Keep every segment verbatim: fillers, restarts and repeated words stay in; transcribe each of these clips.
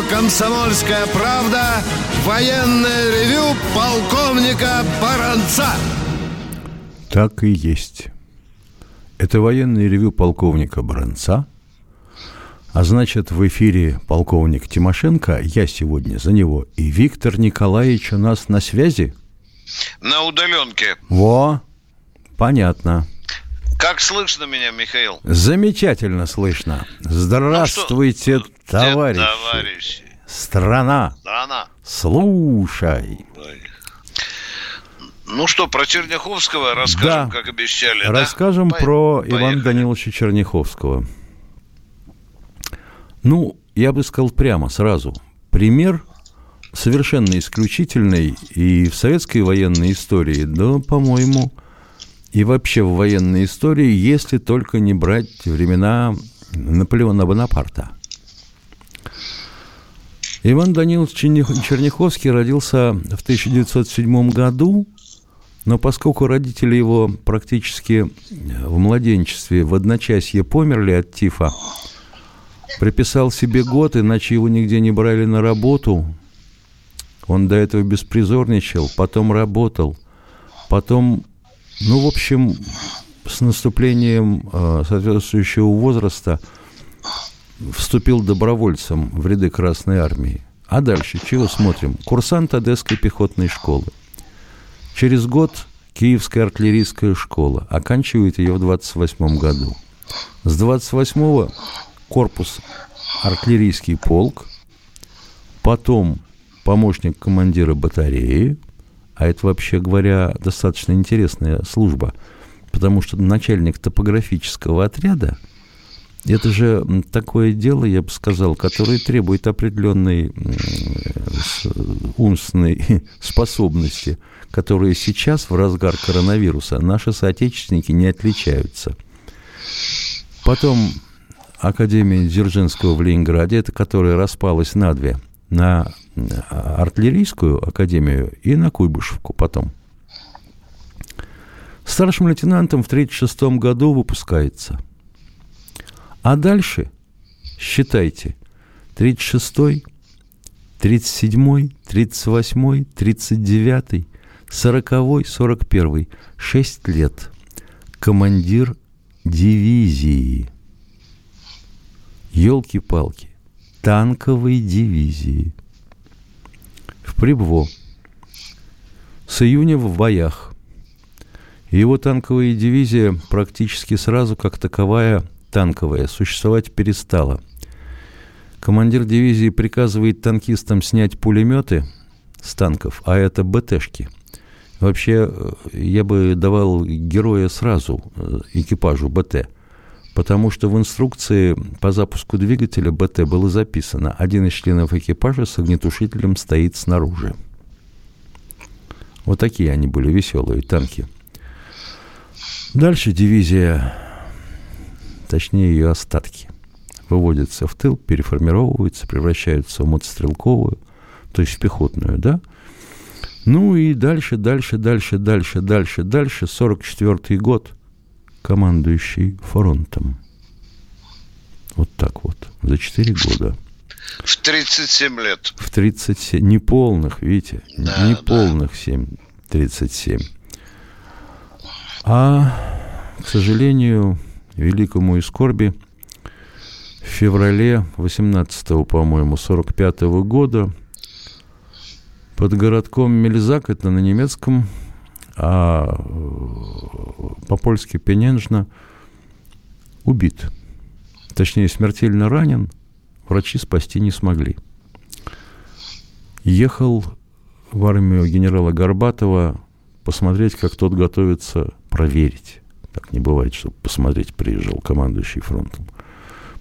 радио «Комсомольская правда» военное ревю полковника Баранца. Так и есть. Это военное ревю полковника Баранца. А значит, в эфире полковник Тимошенко. Я сегодня за него. И Виктор Николаевич у нас на связи? На удаленке. Во, понятно. Как слышно меня, Михаил? Замечательно слышно. Здравствуйте, ну что, товарищи. товарищи. Страна. Страна. Слушай. Ну что, про Черняховского расскажем, да. как обещали. Расскажем да? про Поехали. Ивана Даниловича Черняховского. Ну, я бы сказал прямо сразу. Пример совершенно исключительный и в советской военной истории, да, по-моему... И вообще в военной истории, если только не брать времена Наполеона Бонапарта. Иван Данилович Черняховский родился в тысяча девятьсот седьмом году, но поскольку родители его практически в младенчестве в одночасье померли от тифа, приписал себе год, иначе его нигде не брали на работу. Он до этого беспризорничал, потом работал, потом... Ну, в общем, с наступлением э, соответствующего возраста вступил добровольцем в ряды Красной Армии. А дальше чего смотрим? Курсант Одесской пехотной школы. Через год Киевская артиллерийская школа. Оканчивает ее в двадцать восьмом году. С двадцать восьмого корпус артиллерийский полк. Потом помощник командира батареи. А это, вообще говоря, достаточно интересная служба, потому что начальник топографического отряда – это же такое дело, я бы сказал, которое требует определенной умственной способности, которые сейчас, в разгар коронавируса, наши соотечественники не отличаются. Потом Академия Дзержинского в Ленинграде, это которая распалась на две. На артиллерийскую академию и на Куйбышевку потом. Старшим лейтенантом в тысяча девятьсот тридцать шестом году выпускается. А дальше, считайте, тридцать шестой, тридцать седьмой, тридцать восьмой, тридцать девятый, сороковой, сорок первый. шесть лет. Командир дивизии. Ёлки-палки. Танковой дивизии. В Прибво. С июня в боях. Его танковая дивизия практически сразу, как таковая танковая, существовать перестала. Командир дивизии приказывает танкистам снять пулеметы с танков, а это БТшки. Вообще, я бы давал героя сразу экипажу БТ. Потому что в инструкции по запуску двигателя БТ было записано: один из членов экипажа с огнетушителем стоит снаружи. Вот такие они были веселые танки. Дальше дивизия, точнее ее остатки, выводятся в тыл, переформировываются, превращаются в мотострелковую, то есть в пехотную, да? Ну и дальше, дальше, дальше, дальше, дальше, дальше, сорок четвёртый год. Командующий фронтом. Вот так вот. За четыре года. В тридцать семь лет. В тридцать семь. Неполных, видите? Да, неполных да. семь. тридцать семь. А, к сожалению, великому и скорби, в феврале восемнадцатого, по-моему, сорок пятого года под городком Мельзак, это на немецком, а по-польски Пененжно, убит. Точнее, смертельно ранен. Врачи спасти не смогли. Ехал в армию генерала Горбатова посмотреть, как тот готовится, проверить. Так не бывает, что посмотреть приезжал командующий фронтом.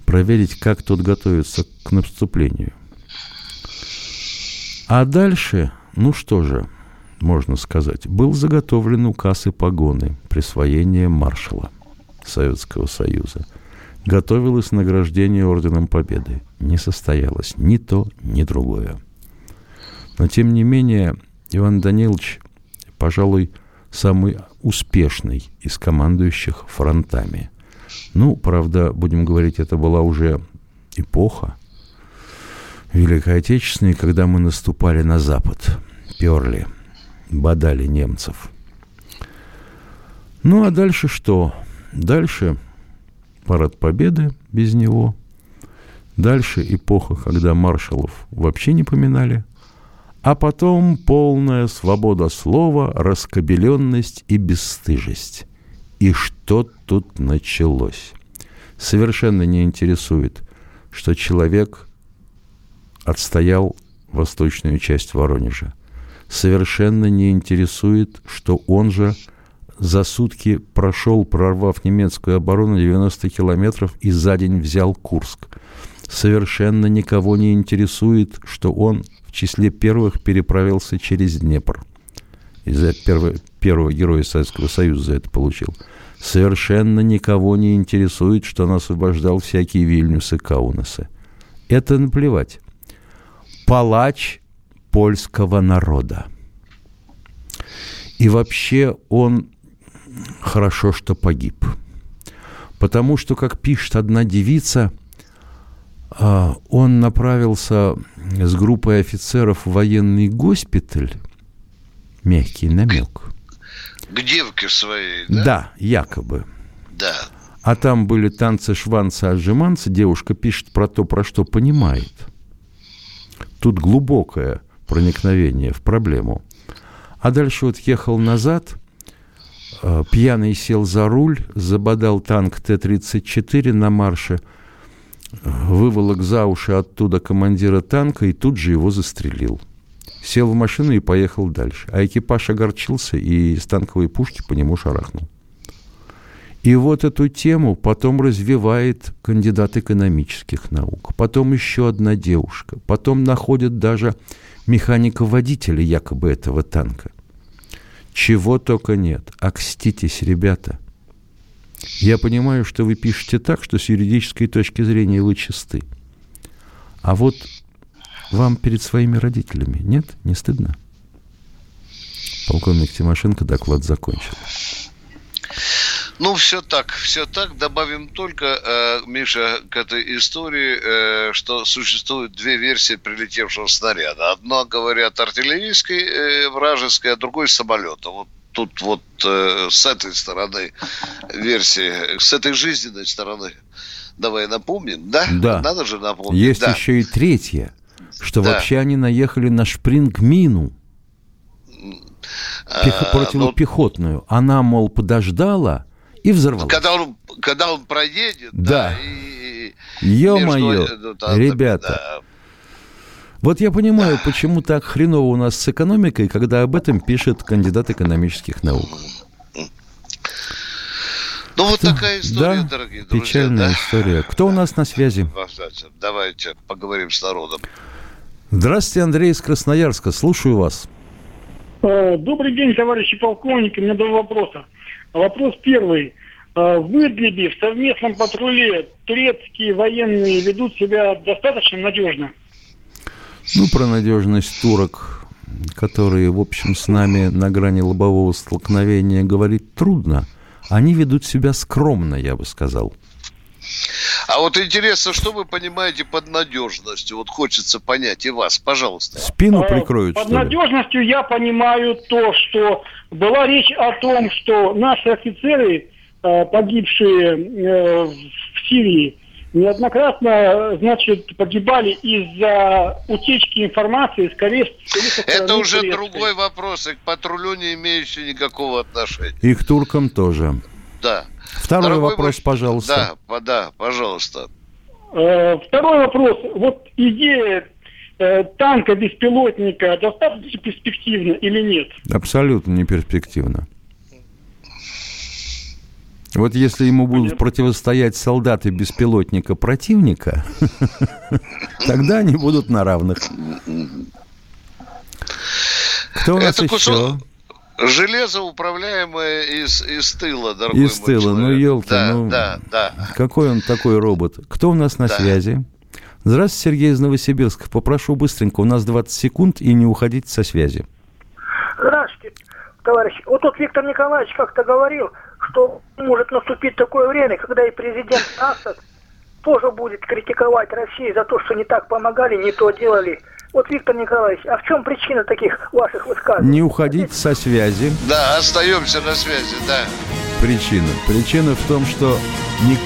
Проверить, как тот готовится к наступлению. А дальше, ну что же, можно сказать, был заготовлен указ и погоны присвоения маршала Советского Союза. Готовилось награждение Орденом Победы. Не состоялось ни то, ни другое. Но, тем не менее, Иван Данилович, пожалуй, самый успешный из командующих фронтами. Ну, правда, будем говорить, это была уже эпоха. Великой Отечественной, когда мы наступали на Запад, перли, бодали немцев. Ну, а дальше что? Дальше парад победы без него. Дальше эпоха, когда маршалов вообще не поминали. А потом полная свобода слова, раскобеленность и бесстыжесть. И что тут началось? Совершенно не интересует, что человек отстоял восточную часть Воронежа. Совершенно не интересует, что он же за сутки прошел, прорвав немецкую оборону девяносто километров и за день взял Курск. Совершенно никого не интересует, что он в числе первых переправился через Днепр. И за первого, первого героя Советского Союза за это получил. Совершенно никого не интересует, что он освобождал всякие Вильнюсы и Каунасы. Это наплевать. Палач польского народа. И вообще он хорошо, что погиб. Потому что, как пишет одна девица, он направился с группой офицеров в военный госпиталь. Мягкий намек. К девке своей, да? Да, якобы. Да. А там были танцы, шванцы, отжиманцы. Девушка пишет про то, про что понимает. Тут глубокое проникновение в проблему. А дальше вот ехал назад, пьяный сел за руль, забодал танк Т тридцать четыре на марше, выволок за уши оттуда командира танка и тут же его застрелил. Сел в машину и поехал дальше. А экипаж огорчился и из танковой пушки по нему шарахнул. И вот эту тему потом развивает кандидат экономических наук. Потом еще одна девушка. Потом находят даже механика-водителя якобы этого танка. Чего только нет. Окститесь, ребята. Я понимаю, что вы пишете так, что с юридической точки зрения вы чисты. А вот вам перед своими родителями нет? Не стыдно? Полковник Тимошенко доклад закончил. Ну, все так, все так. Добавим только, Миша, к этой истории, что существуют две версии прилетевшего снаряда. Одна, говорят, артиллерийской, вражеской, а другой самолета. Вот тут вот с этой стороны версии, с этой жизненной стороны. Давай напомним, да? Да. Надо же напомнить. Есть да. еще и третья, что да. вообще они наехали на шпрингмину. Пех... противопехотную. А, ну... Она, мол, подождала и взорвалась. Когда он, когда он проедет, да. да и... Ё-моё, между... ребята. Да. Вот я понимаю, да. почему так хреново у нас с экономикой, когда об этом пишет кандидат экономических наук. Ну, вот это... такая история, да? Дорогие друзья. Печальная да? история. Кто да. у нас на связи? Давайте поговорим с народом. Здравствуйте, Андрей из Красноярска. Слушаю вас. Добрый день, товарищи полковники. У меня два вопроса. Вопрос первый. В Идлибе в совместном патруле турецкие военные ведут себя достаточно надежно? Ну, про надежность турок, которые, в общем, с нами на грани лобового столкновения, говорить трудно. Они ведут себя скромно, я бы сказал. А вот интересно, что вы понимаете под надежностью? Вот хочется понять и вас, пожалуйста. Спину прикроют, под что ли? Под надежностью я понимаю то, что была речь о том, что наши офицеры, погибшие в Сирии, неоднократно, значит, погибали из-за утечки информации, скорее всего... Это уже турецкой. Другой вопрос, и к патрулю не имеющий никакого отношения. И к туркам тоже. Да. Второй Дорогой вопрос, вы... пожалуйста. Да, да, пожалуйста. Второй вопрос. Вот идея танка беспилотника достаточно перспективна или нет? Абсолютно не перспективна. Вот если ему будут Понятно. противостоять солдаты беспилотника противника, тогда они будут на равных. Кто у нас еще? Железо, управляемое из, из тыла, дорогой мой человек. Из тыла, ну, елки, да, ну, да, да. Какой он такой робот. Кто у нас на да. связи? Здравствуйте, Сергей из Новосибирска. Попрошу быстренько, у нас двадцать секунд, и не уходите со связи. Здравствуйте, товарищи. Вот тут Виктор Николаевич как-то говорил, что может наступить такое время, когда и президент Асад тоже будет критиковать Россию за то, что не так помогали, не то делали. Вот, Виктор Николаевич, а в чем причина таких ваших высказываний? Не уходить со связи. Да, остаемся на связи, да. Причина. Причина в том, что... Не...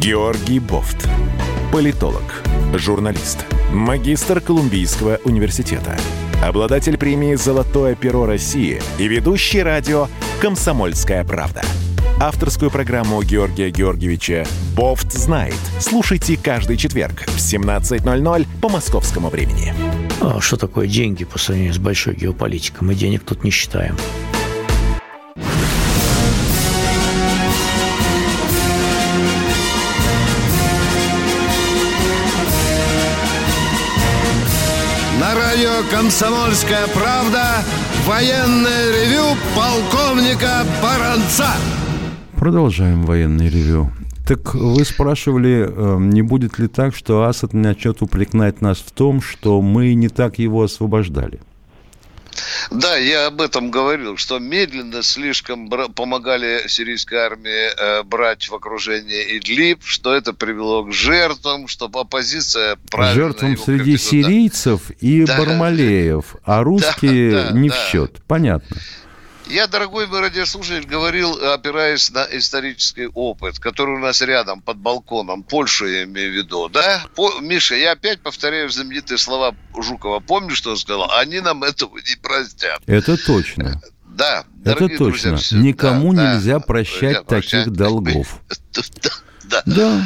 Георгий Бофт. Политолог, журналист, магистр Колумбийского университета, обладатель премии «Золотое перо России» и ведущий радио «Комсомольская правда». Авторскую программу Георгия Георгиевича «Бофт знает». Слушайте каждый четверг в семнадцать ноль ноль по московскому времени. А что такое деньги по сравнению с большой геополитикой? Мы денег тут не считаем. На радио «Комсомольская правда» военное ревю полковника Баранца. Продолжаем военное ревю. Так вы спрашивали, не будет ли так, что Асад начнет упрекнать нас в том, что мы не так его освобождали? Да, я об этом говорил, что медленно слишком бра- помогали сирийской армии э, брать в окружение Идлиб, что это привело к жертвам, что оппозиция правильно... Жертвам среди капитана. Сирийцев и да. бармалеев, а русские да, да, не да. в счет. Понятно. Я, дорогой мой радиослушатель, говорил, опираясь на исторический опыт, который у нас рядом, под балконом. Польшу я имею в виду, да? По... Миша, я опять повторяю знаменитые слова Жукова. Помнишь, что он сказал? Они нам этого не простят. Это точно. Да, дорогие Это точно. Друзья, все... Никому да, нельзя да, прощать нельзя таких прощать. Долгов. Да. Да.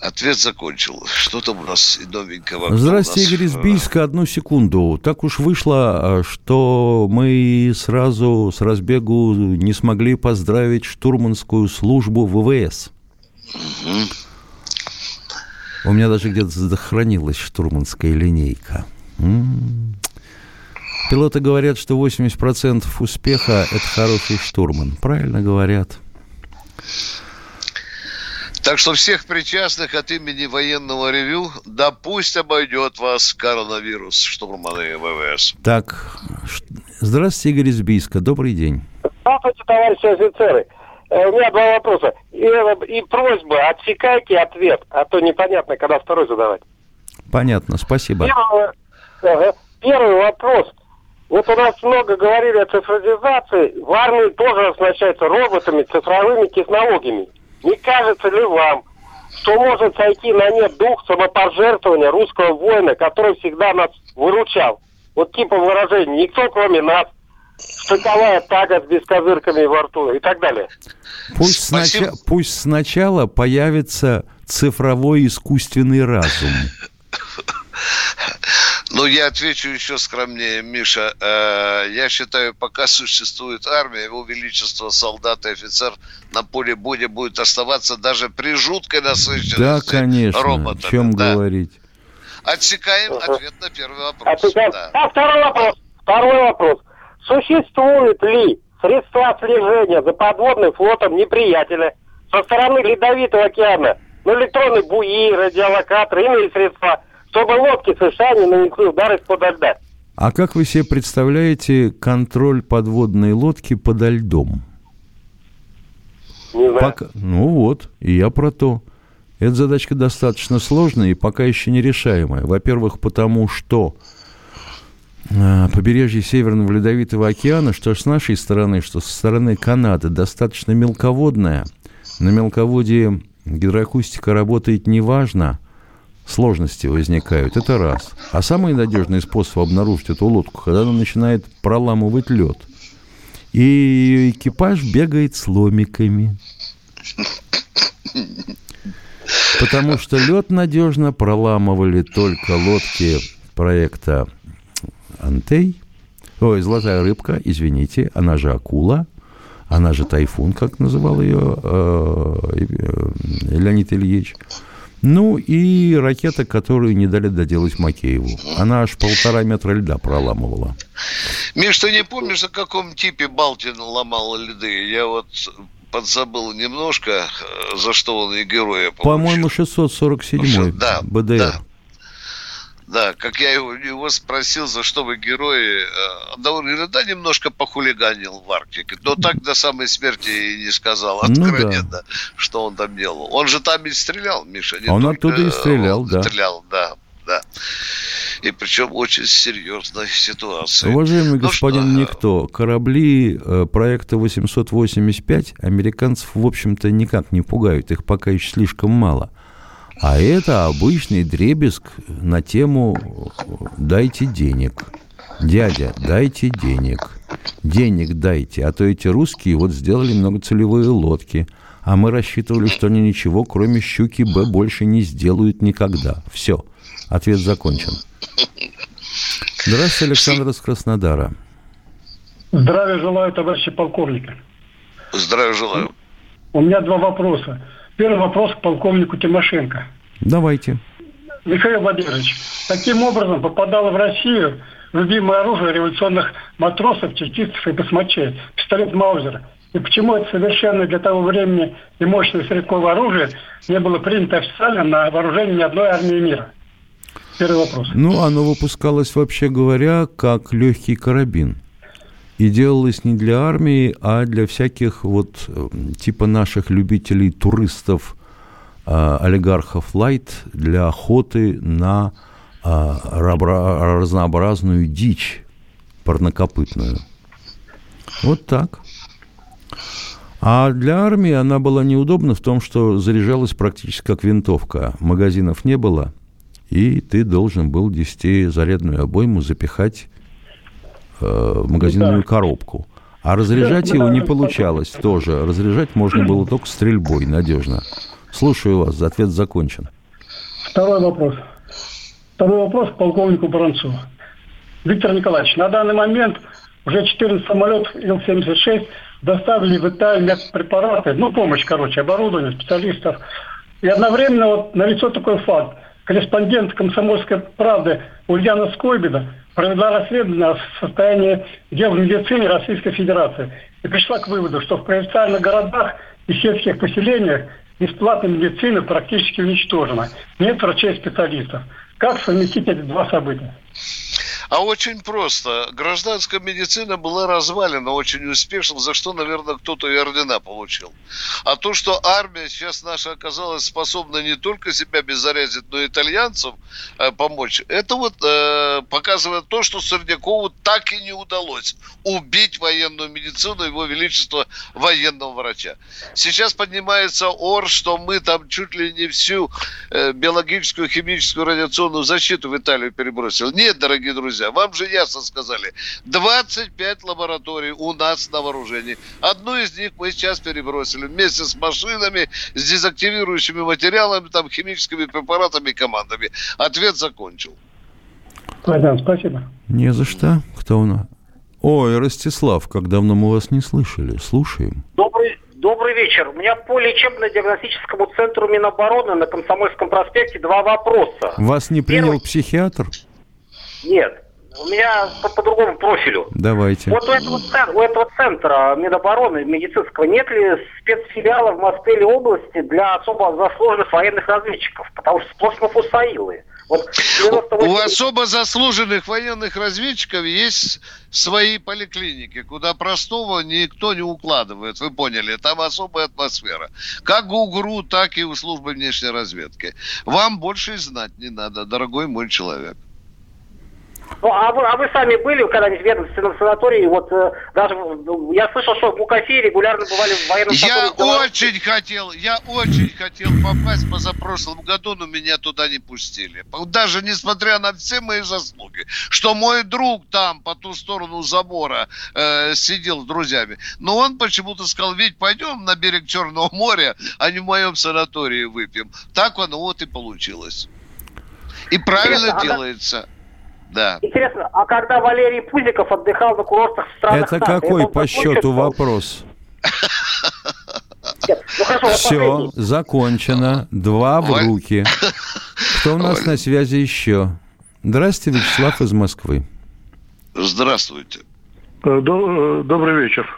Ответ закончил. Что там у нас новенького? Здравствуйте, нас... Игорь из Бийска. Одну секунду. Так уж вышло, что мы сразу с разбегу не смогли поздравить штурманскую службу ВВС. Угу. У меня даже где-то сохранилась штурманская линейка. М-м. Пилоты говорят, что восемьдесят процентов успеха – это хороший штурман. Правильно говорят. Так что всех причастных от имени военного ревю, да пусть обойдет вас коронавирус, штурманы ВВС. Так, здравствуйте, Игорь из Бийска, добрый день. Здравствуйте, товарищи офицеры. У меня два вопроса. И, и просьба, отсекайте ответ, а то непонятно, когда второй задавать. Понятно, спасибо. Первый, ага, первый вопрос. Вот у нас много говорили о цифровизации. В армии тоже оснащаются роботами, цифровыми технологиями. Не кажется ли вам, что может сойти на нет дух самопожертвования русского воина, который всегда нас выручал? Вот типа выражения «никто кроме нас», штыковая тага с бескозырками во рту и так далее. Пусть, снач... Пусть сначала появится цифровой искусственный разум. Ну, я отвечу еще скромнее, Миша. Я считаю, пока существует армия, его величество, солдат и офицер на поле боя будет оставаться даже при жуткой насыщенности робота. Да, конечно, роботами, о чем да? говорить. Отсекаем uh-huh. ответ на первый вопрос. Отсекаем. Да. А второй вопрос. Второй вопрос. Существуют ли средства слежения за подводным флотом неприятеля со стороны Ледовитого океана? Ну, электронные буи, радиолокаторы, иные средства... чтобы лодки США не нанесли удар из-под льда. А как вы себе представляете контроль подводной лодки подо льдом? Не знаю. Пока... Ну вот, и я про то. Эта задачка достаточно сложная и пока еще нерешаемая. Во-первых, потому что побережье Северного Ледовитого океана, что с нашей стороны, что со стороны Канады, достаточно мелководное. На мелководье гидроакустика работает неважно. Сложности возникают, это раз. А самый надежный способ обнаружить эту лодку, когда она начинает проламывать лед. И экипаж бегает с ломиками. Потому что лед надежно проламывали только лодки проекта «Антей». Ой, «Золотая рыбка», извините, она же «Акула». Она же «Тайфун», как называл ее Леонид Ильич. Ну, и ракета, которую не дали доделать Макееву. Она аж полтора метра льда проламывала. Миш, ты не помнишь, на каком типе Балтин ломал льды? Я вот подзабыл немножко, за что он и героя получил. По-моему, шестьсот сорок седьмой БДР. Да, да. Да, как я его, его спросил, за что вы герои, он говорит, да, немножко похулиганил в Арктике, но так до самой смерти и не сказал откровенно, ну, да. что он там делал. Он же там и стрелял, Миша. Не он только, оттуда и стрелял, да. Стрелял, да. Да. И причем очень серьезная ситуация. Уважаемый ну, господин что? Никто, корабли проекта восемьсот восемьдесят пять американцев, в общем-то, никак не пугают. Их пока еще слишком мало. А это обычный дребезг на тему «дайте денег». Дядя, дайте денег. Денег дайте. А то эти русские вот сделали многоцелевые лодки. А мы рассчитывали, что они ничего, кроме «Щуки Б», больше не сделают никогда. Все. Ответ закончен. Здравствуйте, Александр из Краснодара. Здравия желаю, товарищи полковники. Здравия желаю. У меня два вопроса. Первый вопрос к полковнику Тимошенко. Давайте. Михаил Владимирович, таким образом попадало в Россию любимое оружие революционных матросов, чекистов и басмачей, пистолет Маузер. И почему это совершенно для того времени и мощное стрелковое оружие не было принято официально на вооружение ни одной армии мира? Первый вопрос. Ну, оно выпускалось, вообще говоря, как легкий карабин. И делалось не для армии, а для всяких вот типа наших любителей, туристов, э, олигархов лайт, для охоты на э, рабра, разнообразную дичь парнокопытную. Вот так. А для армии она была неудобна в том, что заряжалась практически как винтовка. Магазинов не было. И ты должен был десятизарядную обойму запихать э, в магазинную коробку. А разряжать его не получалось тоже. Разряжать можно было только стрельбой надежно. Слушаю вас. Ответ закончен. Второй вопрос. Второй вопрос к полковнику Баранцу. Виктор Николаевич, на данный момент уже четырнадцать самолетов Ил семьдесят шесть доставили в Италию препараты, ну, помощь, короче, оборудование, специалистов. И одновременно вот налицо такой факт. Корреспондент «Комсомольской правды» Ульяна Скойбина провела расследование о состоянии дел в медицине Российской Федерации и пришла к выводу, что в провинциальных городах и сельских поселениях бесплатная медицина практически уничтожена. Нет врачей-специалистов. Как совместить эти два события? А очень просто. Гражданская медицина была развалена очень успешно, за что, наверное, кто-то и ордена получил. А то, что армия сейчас наша оказалась способна не только себя беззарядить, но и итальянцам э, помочь, это вот э, показывает то, что Серднякову так и не удалось убить военную медицину, его величество военного врача. Сейчас поднимается ор, что мы там чуть ли не всю э, биологическую, химическую, радиационную защиту в Италию перебросили. Нет, дорогие друзья. Вам же ясно сказали, двадцать пять лабораторий у нас на вооружении. Одну из них мы сейчас перебросили вместе с машинами, с дезактивирующими материалами, там, химическими препаратами и командами. Ответ закончил. Ладно, спасибо. Не за что. Кто у нас? Ой, Ростислав, как давно мы вас не слышали. Слушаем. Добрый, добрый вечер. У меня по лечебно-диагностическому центру Минобороны на Комсомольском проспекте два вопроса. Вас не принял Первый... психиатр? Нет, у меня по, по другому профилю. Давайте. Вот у этого, у этого центра Минобороны медицинского нет ли спецфилиала в Москве или области для особо заслуженных военных разведчиков? Потому что сплошь мафусаилы. Вот девяносто восемь... У особо заслуженных военных разведчиков есть свои поликлиники, куда простого никто не укладывает, вы поняли, там особая атмосфера. Как у ГРУ, так и у службы внешней разведки. Вам больше и знать не надо, дорогой мой человек. Ну, а вы, а вы сами были когда-нибудь в ведомственном санатории? Вот э, даже я слышал, что в Мукафе регулярно бывали в военном санатории. Я очень хотел, я очень хотел попасть позапрошлом году, но меня туда не пустили. Даже несмотря на все мои заслуги, что мой друг там по ту сторону забора э, сидел с друзьями. Но он почему-то сказал: Вить, пойдем на берег Черного моря, а не в моем санатории выпьем. Так оно вот и получилось. И правильно Это, делается. Она... Да. Интересно, а когда Валерий Пузиков отдыхал на курортах в странах... Это Штаты, какой по счету вопрос? Нет, ну хорошо, все, закончено. Два в руки. Кто у нас на связи еще? Здравствуйте, Вячеслав из Москвы. Здравствуйте. Добрый вечер.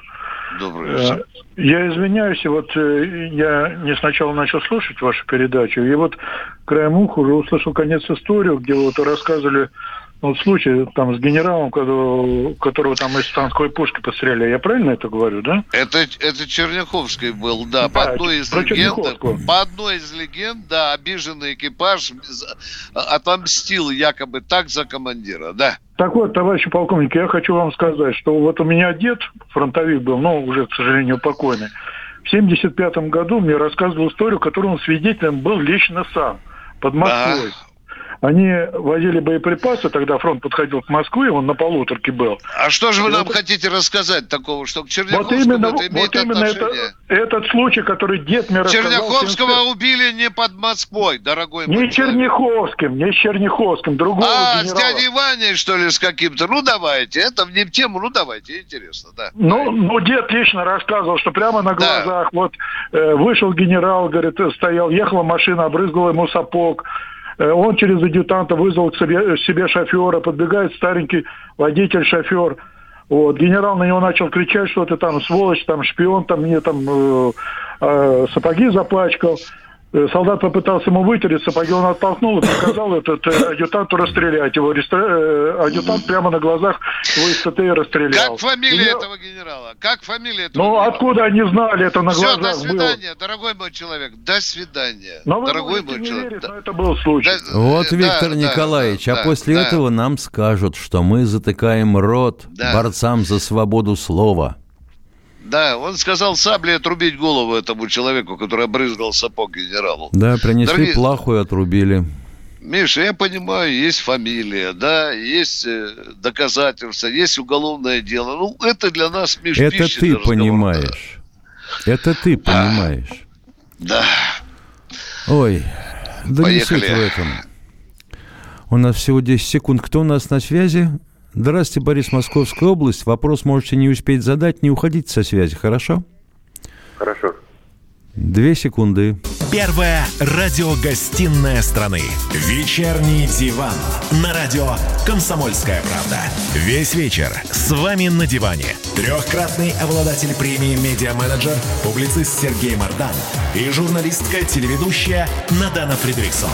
Добрый вечер. Я извиняюсь, вот я не сначала начал слушать вашу передачу, и вот краем уха уже услышал конец истории, где вот рассказывали вот случай там с генералом, которого там из танковой пушки постреляли. Я правильно это говорю, да? Это, это Черняховский был, да. да по, одной из легенд, по одной из легенд, да, обиженный экипаж отомстил якобы так за командира, да. Так вот, товарищи полковники, я хочу вам сказать, что вот у меня дед, фронтовик был, но уже, к сожалению, покойный, в семьдесят пятом году мне рассказывал историю, которую он свидетелем был лично сам, под Москвой. Да. Они возили боеприпасы, тогда фронт подходил к Москве, он на полуторке был. А что же вы И нам это... хотите рассказать такого, что к Черняховскому вот именно, это имеет вот именно отношение? Это, этот случай, который дед мне рассказал... Черняховского семьдесят... убили не под Москвой, дорогой мой. Не Черняховским, не Черняховским, другого а, генерала. А, с дядей Ваней, что ли, с каким-то? Ну, давайте, это не в тему, ну, давайте, интересно, да. Ну, ну дед лично рассказывал, что прямо на глазах, да. вот, э, вышел генерал, говорит, стоял, ехала машина, обрызгала ему сапог. Он через адъютанта вызвал к себе, себе шофера, подбегает старенький водитель-шофер. Вот. Генерал на него начал кричать, что ты там сволочь, там шпион, там мне там э, э, сапоги запачкал. Солдат попытался ему вытереть сапоги, он оттолкнул и приказал этот адъютанту расстрелять его. Адъютант прямо на глазах его из СТИ расстрелял. Как фамилия я... этого генерала? Как фамилия этого Ну, генерала? Откуда они знали это на глазах? Все, до свидания, было. Дорогой мой человек, до свидания. Но дорогой мой человек. Верить, да. но это был случай. Да, вот, Виктор да, Николаевич, да, а да, после да. этого нам скажут, что мы затыкаем рот да. борцам за свободу слова. Да, он сказал саблей отрубить голову этому человеку, который обрызгал сапог генералу. Да, принесли Дорогие... плаху и отрубили. Миша, я понимаю, есть фамилия, да, есть доказательства, есть уголовное дело. Ну, это для нас, Миша, это пища ты понимаешь. Да. Это ты понимаешь. Да. Ой, да не суть в этом. У нас всего десять секунд. Кто у нас на связи? Здравствуйте, Борис, Московская область. Вопрос можете не успеть задать, не уходите со связи, хорошо? Хорошо. Две секунды. Первая радиогостинная страны. Вечерний диван. На радио «Комсомольская правда». Весь вечер с вами на диване. Трехкратный обладатель премии «Медиа-менеджер», публицист Сергей Мардан и журналистка-телеведущая Надана Фредриксон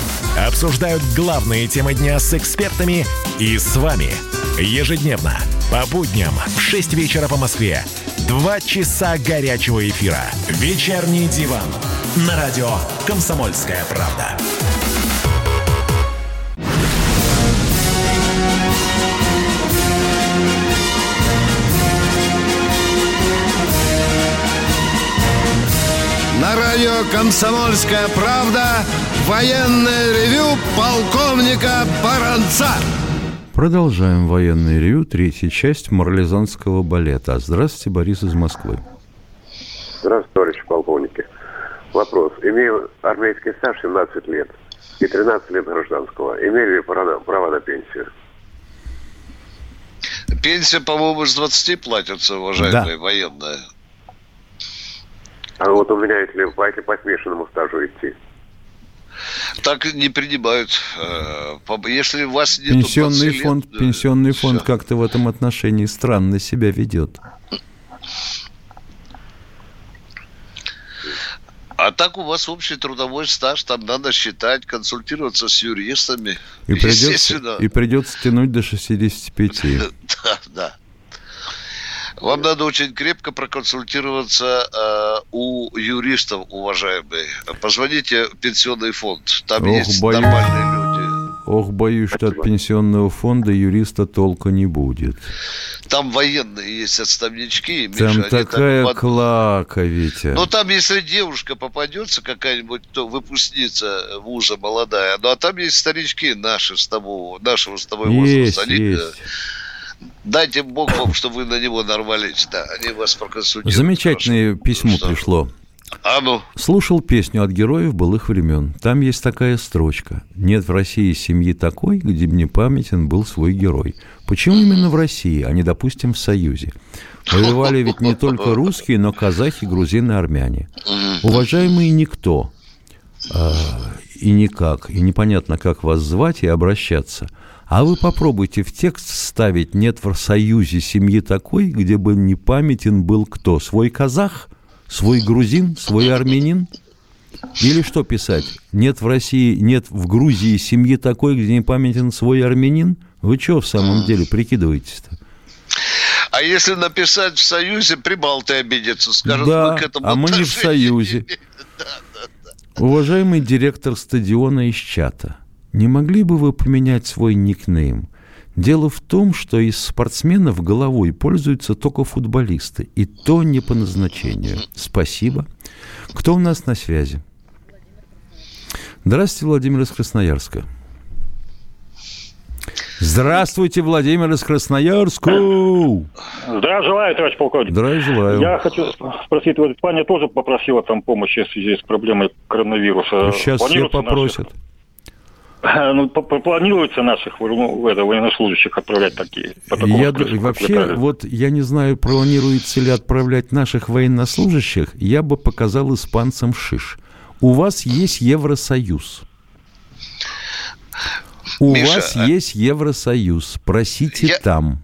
обсуждают главные темы дня с экспертами и с вами. Ежедневно, по будням, в шесть вечера по Москве. Два часа горячего эфира. «Вечерний диван» на радио «Комсомольская правда». На радио «Комсомольская правда» военное ревю полковника Баранца. Продолжаем военный ревью, третья часть марлезанского балета. Здравствуйте, Борис из Москвы. Здравствуйте, товарищи полковники. Вопрос. Имею армейский стаж семнадцать лет и тринадцать лет гражданского. Имею ли право на пенсию? Пенсия, по-моему, с двадцати платится, уважаемые да. военные. А вот у меня, если, если по смешанному стажу идти. Так не принимают. Если у вас нет пенсионный фонд, лет, пенсионный все. фонд как-то в этом отношении странно себя ведет. А так у вас общий трудовой стаж, там надо считать, консультироваться с юристами. И придется, и придется тянуть до шестидесяти пяти. Да, да. Вам надо очень крепко проконсультироваться э, у юристов, уважаемые. Позвоните в пенсионный фонд. Там Ох, есть боюсь. нормальные люди. Ох, боюсь, что от пенсионного фонда юриста толка не будет. Там военные есть отставнички. Миша, там такая там... клака, Витя. Но там, если девушка попадется, какая-нибудь то выпускница вуза молодая, ну а там есть старички наши с тобой, нашего с тобой возраста. Есть, Они... есть. Дайте Бог вам, чтобы вы на него нарвались. Да, они вас проконсультируют. Замечательное прошу. письмо Что? пришло. А ну. Слушал песню от героев былых времен. Там есть такая строчка. Нет в России семьи такой, где мне памятен был свой герой. Почему именно в России, а не, допустим, в Союзе? Воевали ведь не только русские, но казахи, грузины, армяне. Уважаемые никто. и никак, и непонятно, как вас звать и обращаться. А вы попробуйте в текст вставить «нет в союзе семьи такой, где бы не памятен был кто». Свой казах, свой грузин, свой армянин? Или что писать? «Нет в России, нет в Грузии семьи такой, где не памятен свой армянин»? Вы чего в самом деле прикидываетесь-то? А если написать в союзе, прибалты обидятся, скажут, да, мы к этому. А мы не в союзе. Да, да, да. Уважаемый директор стадиона из чата, не могли бы вы поменять свой никнейм? Дело в том, что из спортсменов головой пользуются только футболисты, и то не по назначению. Спасибо. Кто у нас на связи? Здравствуйте, Владимир из Красноярска. Здравствуйте, Владимир из Красноярска. Здравия желаю, товарищ полковник. Здравия желаю. Я хочу спросить, вот Испания тоже попросила там помощи в связи с проблемой коронавируса. Ну, сейчас все попросят. Наших, ну, планируется наших ну, это, военнослужащих отправлять такие? По я, крысу, вообще, вот я не знаю, планируется ли отправлять наших военнослужащих, я бы показал испанцам шиш. У вас есть Евросоюз. У Миша, вас есть Евросоюз, просите я, там.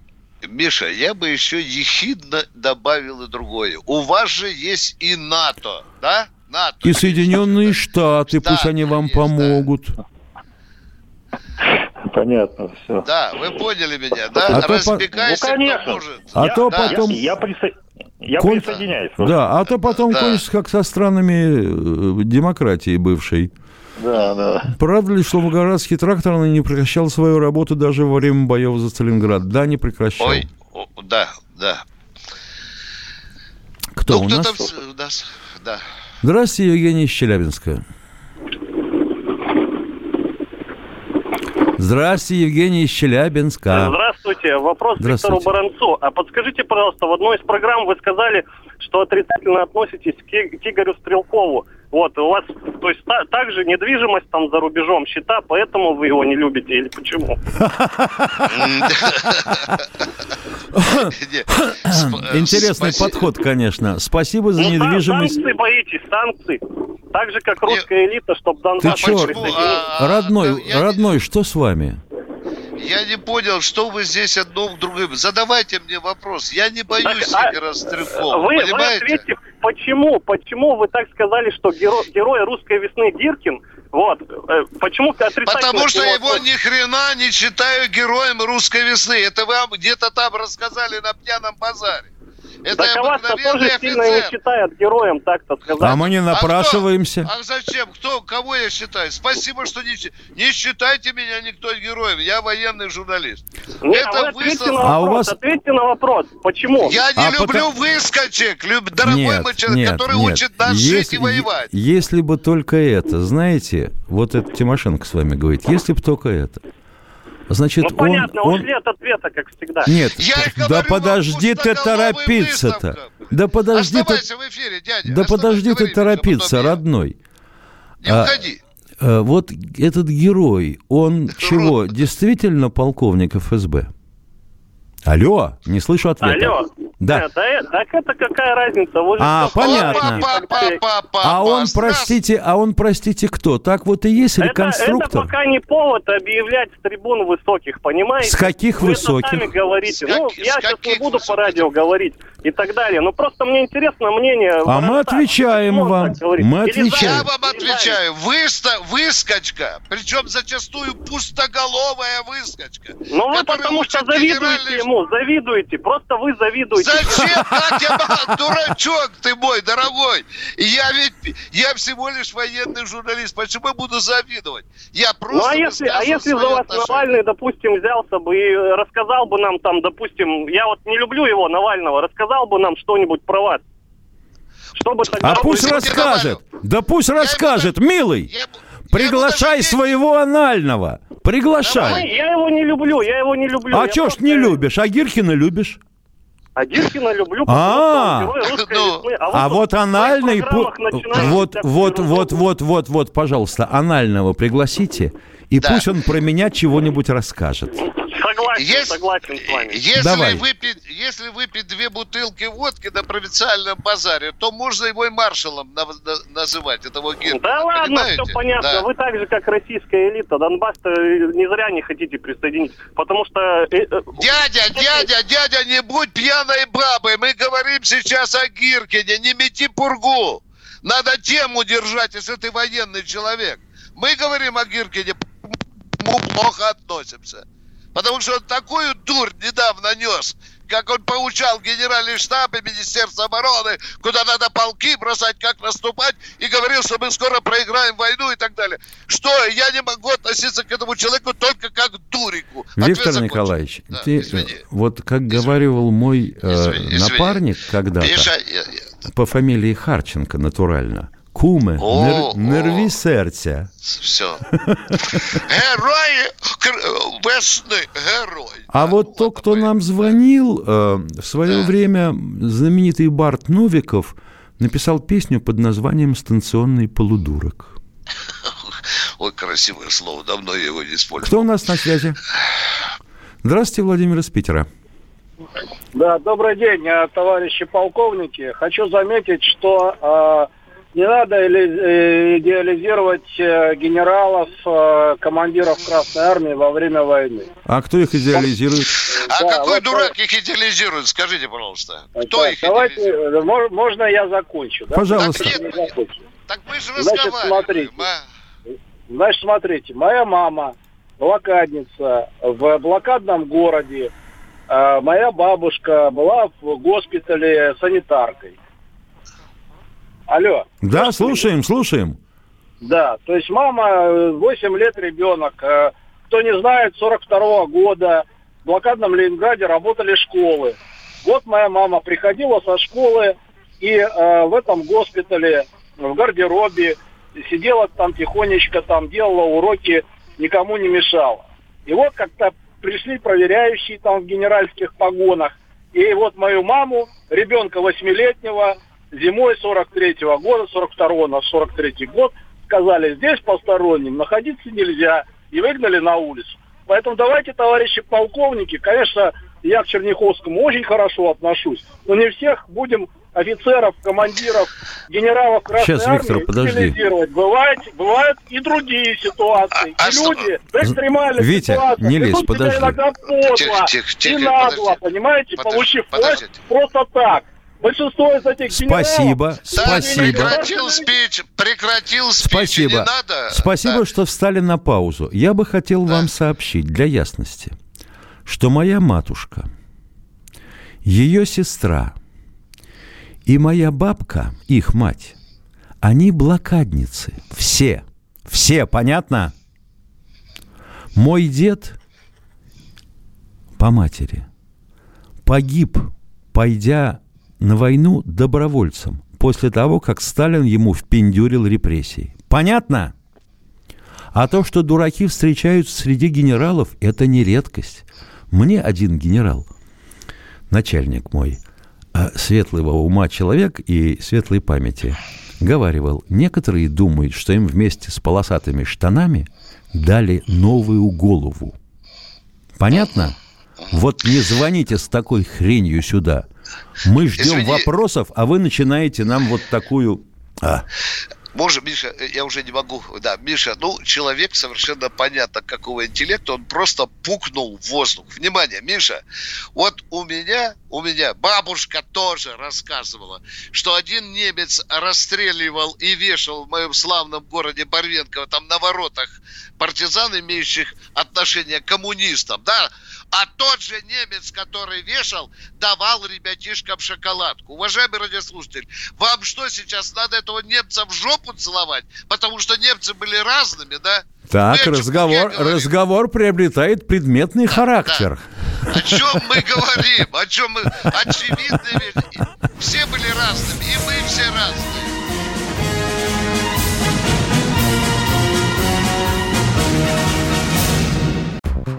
Миша, я бы еще ехидно добавил и другое. У вас же есть и НАТО, да? НАТО. И Соединенные Штаты, Штаты пусть они вам есть, помогут. Да. Понятно, все. Да, вы поняли меня, да? А Разбегайся, ну, конечно. Кто может. А я, то да, потом... Я, я, присо... я Кон... присоединяюсь. Да, а то потом да. кончится, как со странами демократии бывшей. Да, да. Правда ли, что волгоградский трактор не прекращал свою работу даже во время боев за Сталинград? Да, не прекращал. Ой, о, да, да. Кто ну, у, кто нас? Там, у нас? Да. Здравствуйте, Евгений из Челябинска. Здравствуйте, Евгений из Челябинска. Здравствуйте. Вопрос к Виктору Баранцу. А подскажите, пожалуйста, в одной из программ вы сказали, что отрицательно относитесь к Игорю Стрелкову. Вот, у вас, то есть, та, также недвижимость там за рубежом, счета, поэтому вы его не любите или почему? Интересный подход, конечно. Спасибо за недвижимость. Санкций боитесь, санкций. Так же, как русская элита, чтобы Донбасс... Ты чё, родной, родной, что с вами? Я не понял, что вы здесь одно к другому. Задавайте мне вопрос. Я не боюсь так, Игоря Стрелкова. Вы, вы ответьте, почему, почему вы так сказали, что геро, герой русской весны Гиркин? Вот. Почему отрицательно? Потому что его вот... ни хрена не считаю героем русской весны. Это вам где-то там рассказали на пьяном базаре. Это так а вас-то тоже офицер. Сильно не считают героем, так-то сказать. А мы не напрашиваемся. А, а зачем? Кто, кого я считаю? Спасибо, что не, не считайте меня никто героем. Я военный журналист. Нет, это вы ответьте, высо... на вопрос, а у вас... ответьте на вопрос. Почему? Я не а люблю потому... выскочек, люб... дорогой нет, мой человек, нет, который нет. учит нас если, жить и воевать. Если бы только это, знаете, вот это Тимошенко с вами говорит, если бы только это. Значит, ну, понятно, он, он... ушли от ответа, как всегда. Нет, я да говорю, подожди ты торопиться-то. Да подожди Оставайся ты... в эфире, дядя. Да подожди говори, ты торопиться, потом... родной. Не а, уходи. А, вот этот герой, он это чего, ровно. Действительно полковник эф эс бэ? Алло, не слышу ответа. Алло. Да. Да, да, так это какая разница? Вы а, понятно. А он, простите, а он, простите, кто? Так вот и есть реконструктор. Это, это пока не повод объявлять с трибун высоких, понимаете? С каких Вы высоких? Вы сами говорите. Как, ну, я сейчас не буду высоких? По радио говорить и так далее. Но просто мне интересно мнение. А мы отвечаем вам. Мы отвечаем. Я вам отвечаю. Выста, выскочка, причем зачастую пустоголовая выскочка. Ну вы потому что завидуете ему, завидуете. Просто вы завидуете. Зачем так я, дурачок ты мой, дорогой? Я ведь, я всего лишь военный журналист. Почему я буду завидовать? Я просто... Ну, а если, а если за вас отношения. Навальный, допустим, взялся бы и рассказал бы нам там, допустим, я вот не люблю его, Навального, рассказал бы нам что-нибудь про вас? Чтобы тогда... А пусть расскажет. Да пусть я расскажет, буду... милый. Я... Приглашай я своего анального. Приглашай. Я, я его не люблю, я его не люблю. А чё ж просто... не любишь? А Гиркина любишь? А Гиркина люблю, потому что герой. А вот анальный... Вот, вот, вот, вот, вот, вот, пожалуйста, анального пригласите, и пусть он про меня чего-нибудь расскажет. Согласен, Ес... согласен с вами. Если выпить, если выпить две бутылки водки на провинциальном базаре, то можно его и маршалом на... называть, этого Гиркина. Да ладно, понимаете? Все понятно. Да. Вы так же, как российская элита. Донбасс-то не зря не хотите присоединить, потому что... Дядя, дядя, дядя, не будь пьяной бабой. Мы говорим сейчас о Гиркине. Не мети пургу. Надо тему держать, если ты военный человек. Мы говорим о Гиркине, мы плохо относимся. Потому что он такую дурь недавно нес, как он поучал генеральный штаб и Министерство обороны, куда надо полки бросать, как наступать, и говорил, что мы скоро проиграем войну и так далее. Что, я не могу относиться к этому человеку только как к дурику. Виктор Николаевич, да, ты, вот как извини. Говорил мой э, извини, напарник извини. когда-то, Миша, я, я... по фамилии Харченко натурально, куме, нер, нерви сердце. Все. Герой весны, герой. А да, вот тот, кто нам звонил, э, в свое да. время знаменитый бард Новиков написал песню под названием «Станционный полудурок». Ой, красивое слово, давно я его не использовал. Кто у нас на связи? Здравствуйте, Владимир из Питера. Да, добрый день, товарищи полковники. Хочу заметить, что... Э, не надо идеализировать генералов, командиров Красной Армии во время войны. А кто их идеализирует? А да, какой вот дурак это... их идеализирует? Скажите, пожалуйста. Кто так, их давайте, идеализирует? Можно я закончу? Да? Пожалуйста. Так, нет, закончу. Так мы же значит, смотрите, Ма... значит, смотрите. Моя мама блокадница в блокадном городе. Моя бабушка была в госпитале санитаркой. Алло. Да, слушаем, меня? слушаем. Да, то есть мама, восемь лет ребенок. Кто не знает, сорок второго года в блокадном Ленинграде работали школы. Вот моя мама приходила со школы и э, в этом госпитале, в гардеробе, сидела там тихонечко, там делала уроки, никому не мешала. И вот как-то пришли проверяющие там в генеральских погонах. И вот мою маму, ребенка восьмилетнего, зимой сорок третьего года, сорок второго на сорок третий год, сказали, здесь посторонним находиться нельзя, и выгнали на улицу. Поэтому давайте, товарищи полковники, конечно, я к Черняховскому очень хорошо отношусь, но не всех будем офицеров, командиров, генералов Красной Сейчас, Виктор, Армии идеализировать. Бывает, бывают и другие ситуации. А, и а люди что? в экстремальных Витя, ситуациях не лезь, подожди. иногда подло и нагло, понимаете, подожди, получив подожди. власть просто так. Большинство из этих генералов... Спасибо, спасибо. Прекратил спич, прекратил спич, спасибо. не надо. Спасибо, да. что встали на паузу. Я бы хотел да. вам сообщить, для ясности, что моя матушка, ее сестра и моя бабка, их мать, они блокадницы. Все, все, понятно? Мой дед по матери погиб, пойдя... на войну добровольцем после того, как Сталин ему впендюрил репрессии. Понятно? А то, что дураки встречаются среди генералов, это не редкость. Мне один генерал, начальник мой, светлого ума человек и светлой памяти, говаривал, некоторые думают, что им вместе с полосатыми штанами дали новую голову. Понятно? Вот не звоните с такой хренью сюда. Мы ждем Извини. вопросов, а вы начинаете нам вот такую... А. Боже, Миша, я уже не могу... Да, Миша, ну, человек совершенно понятно, какого интеллекта, он просто пукнул в воздух. Внимание, Миша, вот у меня, у меня бабушка тоже рассказывала, что один немец расстреливал и вешал в моем славном городе Барвенково, там на воротах партизан, имеющих отношение к коммунистам, да, а тот же немец, который вешал, давал ребятишкам шоколадку. Уважаемый радиослушатель, вам что сейчас, надо этого немца в жопу целовать? Потому что немцы были разными, да? Так, разговор, разговор приобретает предметный да, характер. Да. О чем мы говорим? О чем мы... Очевидные вещи. Все были разными, и мы все разные.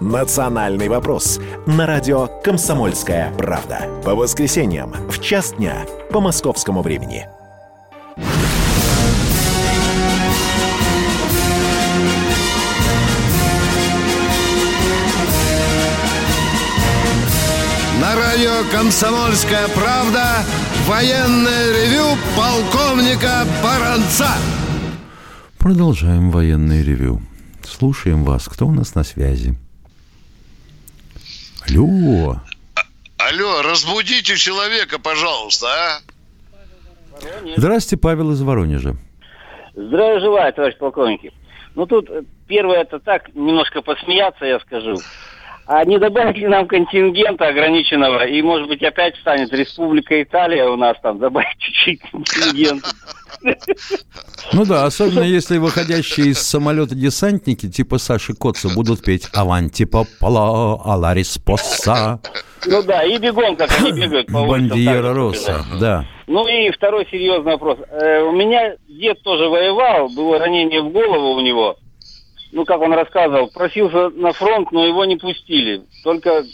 «Национальный вопрос» на радио «Комсомольская правда». По воскресеньям в час дня по московскому времени. На радио «Комсомольская правда» военное ревю полковника Баранца. Продолжаем военное ревю. Слушаем вас. Кто у нас на связи? Алло. Алло, разбудите человека, пожалуйста, а? Здравствуйте, Павел из Воронежа. Здравия желаю, товарищ полковник. Ну, тут первое, это так, немножко посмеяться, я скажу. А не добавить ли нам контингента ограниченного? И, может быть, опять станет Республика Италия у нас там, добавить чуть-чуть контингента. Ну да, особенно если выходящие из самолета десантники типа Саши Котца будут петь «Аванти Пополо, Аларис Посса». Ну да, и бегом, как они бегают по улицам. Бандиера Росса, да. Ну и второй серьезный вопрос. У меня дед тоже воевал, было ранение в голову у него. Ну, как он рассказывал, просился на фронт, но его не пустили. Только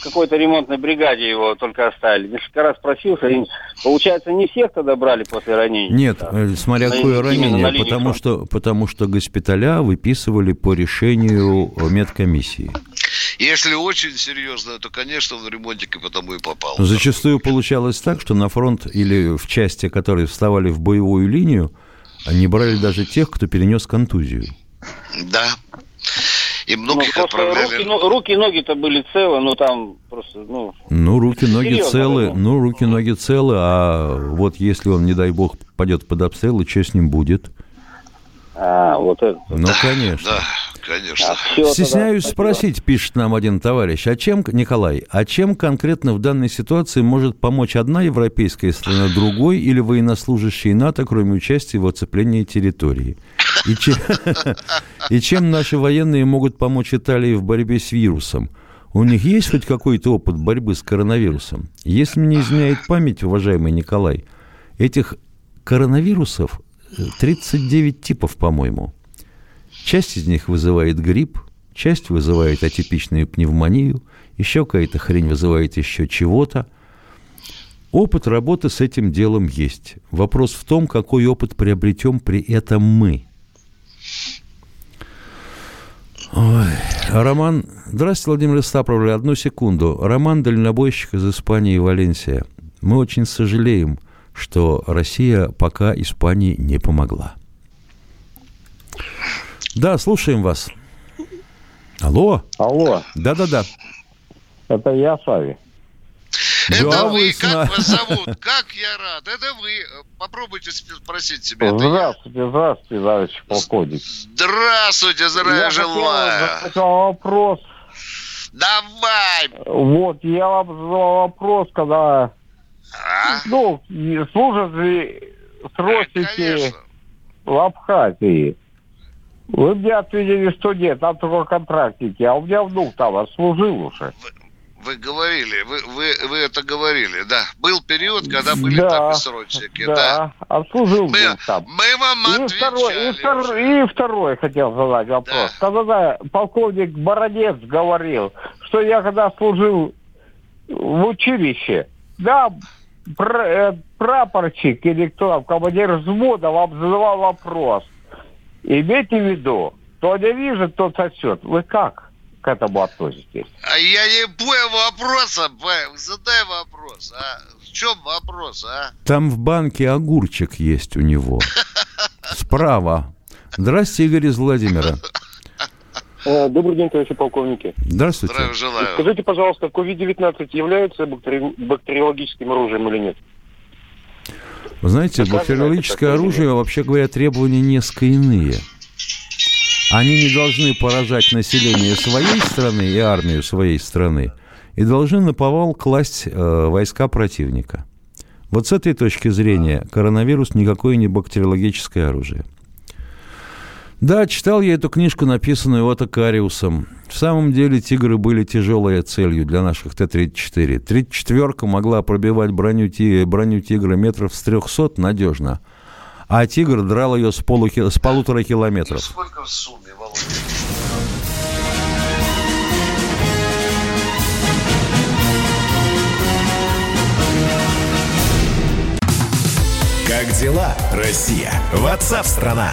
в какой-то ремонтной бригаде его только оставили. Несколько раз просился. И, получается, не всех тогда брали после ранения? Нет, да. Смотря какое ранение, потому что, потому что госпиталя выписывали по решению медкомиссии. Если очень серьезно, то, конечно, в ремонтике потому и попал. Зачастую получалось так, что на фронт или в части, которые вставали в боевую линию, не брали даже тех, кто перенес контузию. Да. И многих ну, отправляли... Руки, руки и ноги-то были целы, но там просто, ну... Ну, руки-ноги целы, ну, руки-ноги целы, а вот если он, не дай бог, попадет под обстрелы, что с ним будет? А, вот это... Ну, да, конечно. Да, конечно. А стесняюсь тогда спросить, пишет нам один товарищ, а чем, Николай, а чем конкретно в данной ситуации может помочь одна европейская страна другой или военнослужащие НАТО, кроме участия в оцеплении территории? И чем, и чем наши военные могут помочь Италии в борьбе с вирусом? У них есть хоть какой-то опыт борьбы с коронавирусом? Если мне изменяет память, уважаемый Николай, этих коронавирусов тридцать девять типов, по-моему. Часть из них вызывает грипп, часть вызывает атипичную пневмонию, еще какая-то хрень вызывает еще чего-то. Опыт работы с этим делом есть. Вопрос в том, какой опыт приобретем при этом мы. Ой. Роман. Здравствуйте, Владимир Остапович. Одну секунду. Роман, дальнобойщик из Испании и Валенсия. Мы очень сожалеем, что Россия пока Испании не помогла. Да, слушаем вас. Алло. Алло. Да-да-да. Это я, Сави. Это да, вы, как вас зовут? Как я рад. Это вы. Попробуйте спросить себя. Здравствуйте, я... здравствуйте, товарищ полковник. Здравствуйте, здравия желаю. Я хотел вопрос. Давай. Вот, я вам задал вопрос, когда... А? Ну, служат ли срочники а, в Абхазии. Вы мне ответили, что нет, там только контрактники. А у меня внук там отслужил уже. Вы говорили, вы, вы, вы это говорили, да. Был период, когда были да, там и срочники, да. Да, отслужил мы, там. Мы вам и отвечали. Второй, и, второй, и второй хотел задать вопрос. Да. Когда полковник Баранец говорил, что я когда служил в училище, да, прапорщик или кто там, командир взвода вам задавал вопрос. Имейте в виду, кто не вижу, тот сосет. Вы как к этому относитесь? А я не понял вопроса, Павел. Задай вопрос, а? В чем вопрос, а? Там в банке огурчик есть у него. Справа. Здрасте, Игорь из Владимира. Добрый день, товарищи полковники. Здравствуйте. Здравия желаю. Скажите, пожалуйста, ковид девятнадцать является бактери... бактериологическим оружием или нет? Вы знаете, вы бактериологическое знаете, оружие, вообще говоря, требования несколько иные. Они не должны поражать население своей страны и армию своей страны. и должны наповал класть э, войска противника. Вот с этой точки зрения коронавирус никакое не бактериологическое оружие. Да, читал я эту книжку, написанную Отакариусом. В самом деле тигры были тяжелой целью для наших Т тридцать четыре. тридцать четвёрка могла пробивать броню, броню тигра метров с трехсот надежно, а тигр драл ее с, полу, с полутора километров. Сколько в сумме, Володя? Как дела, Россия? Ватсап-страна!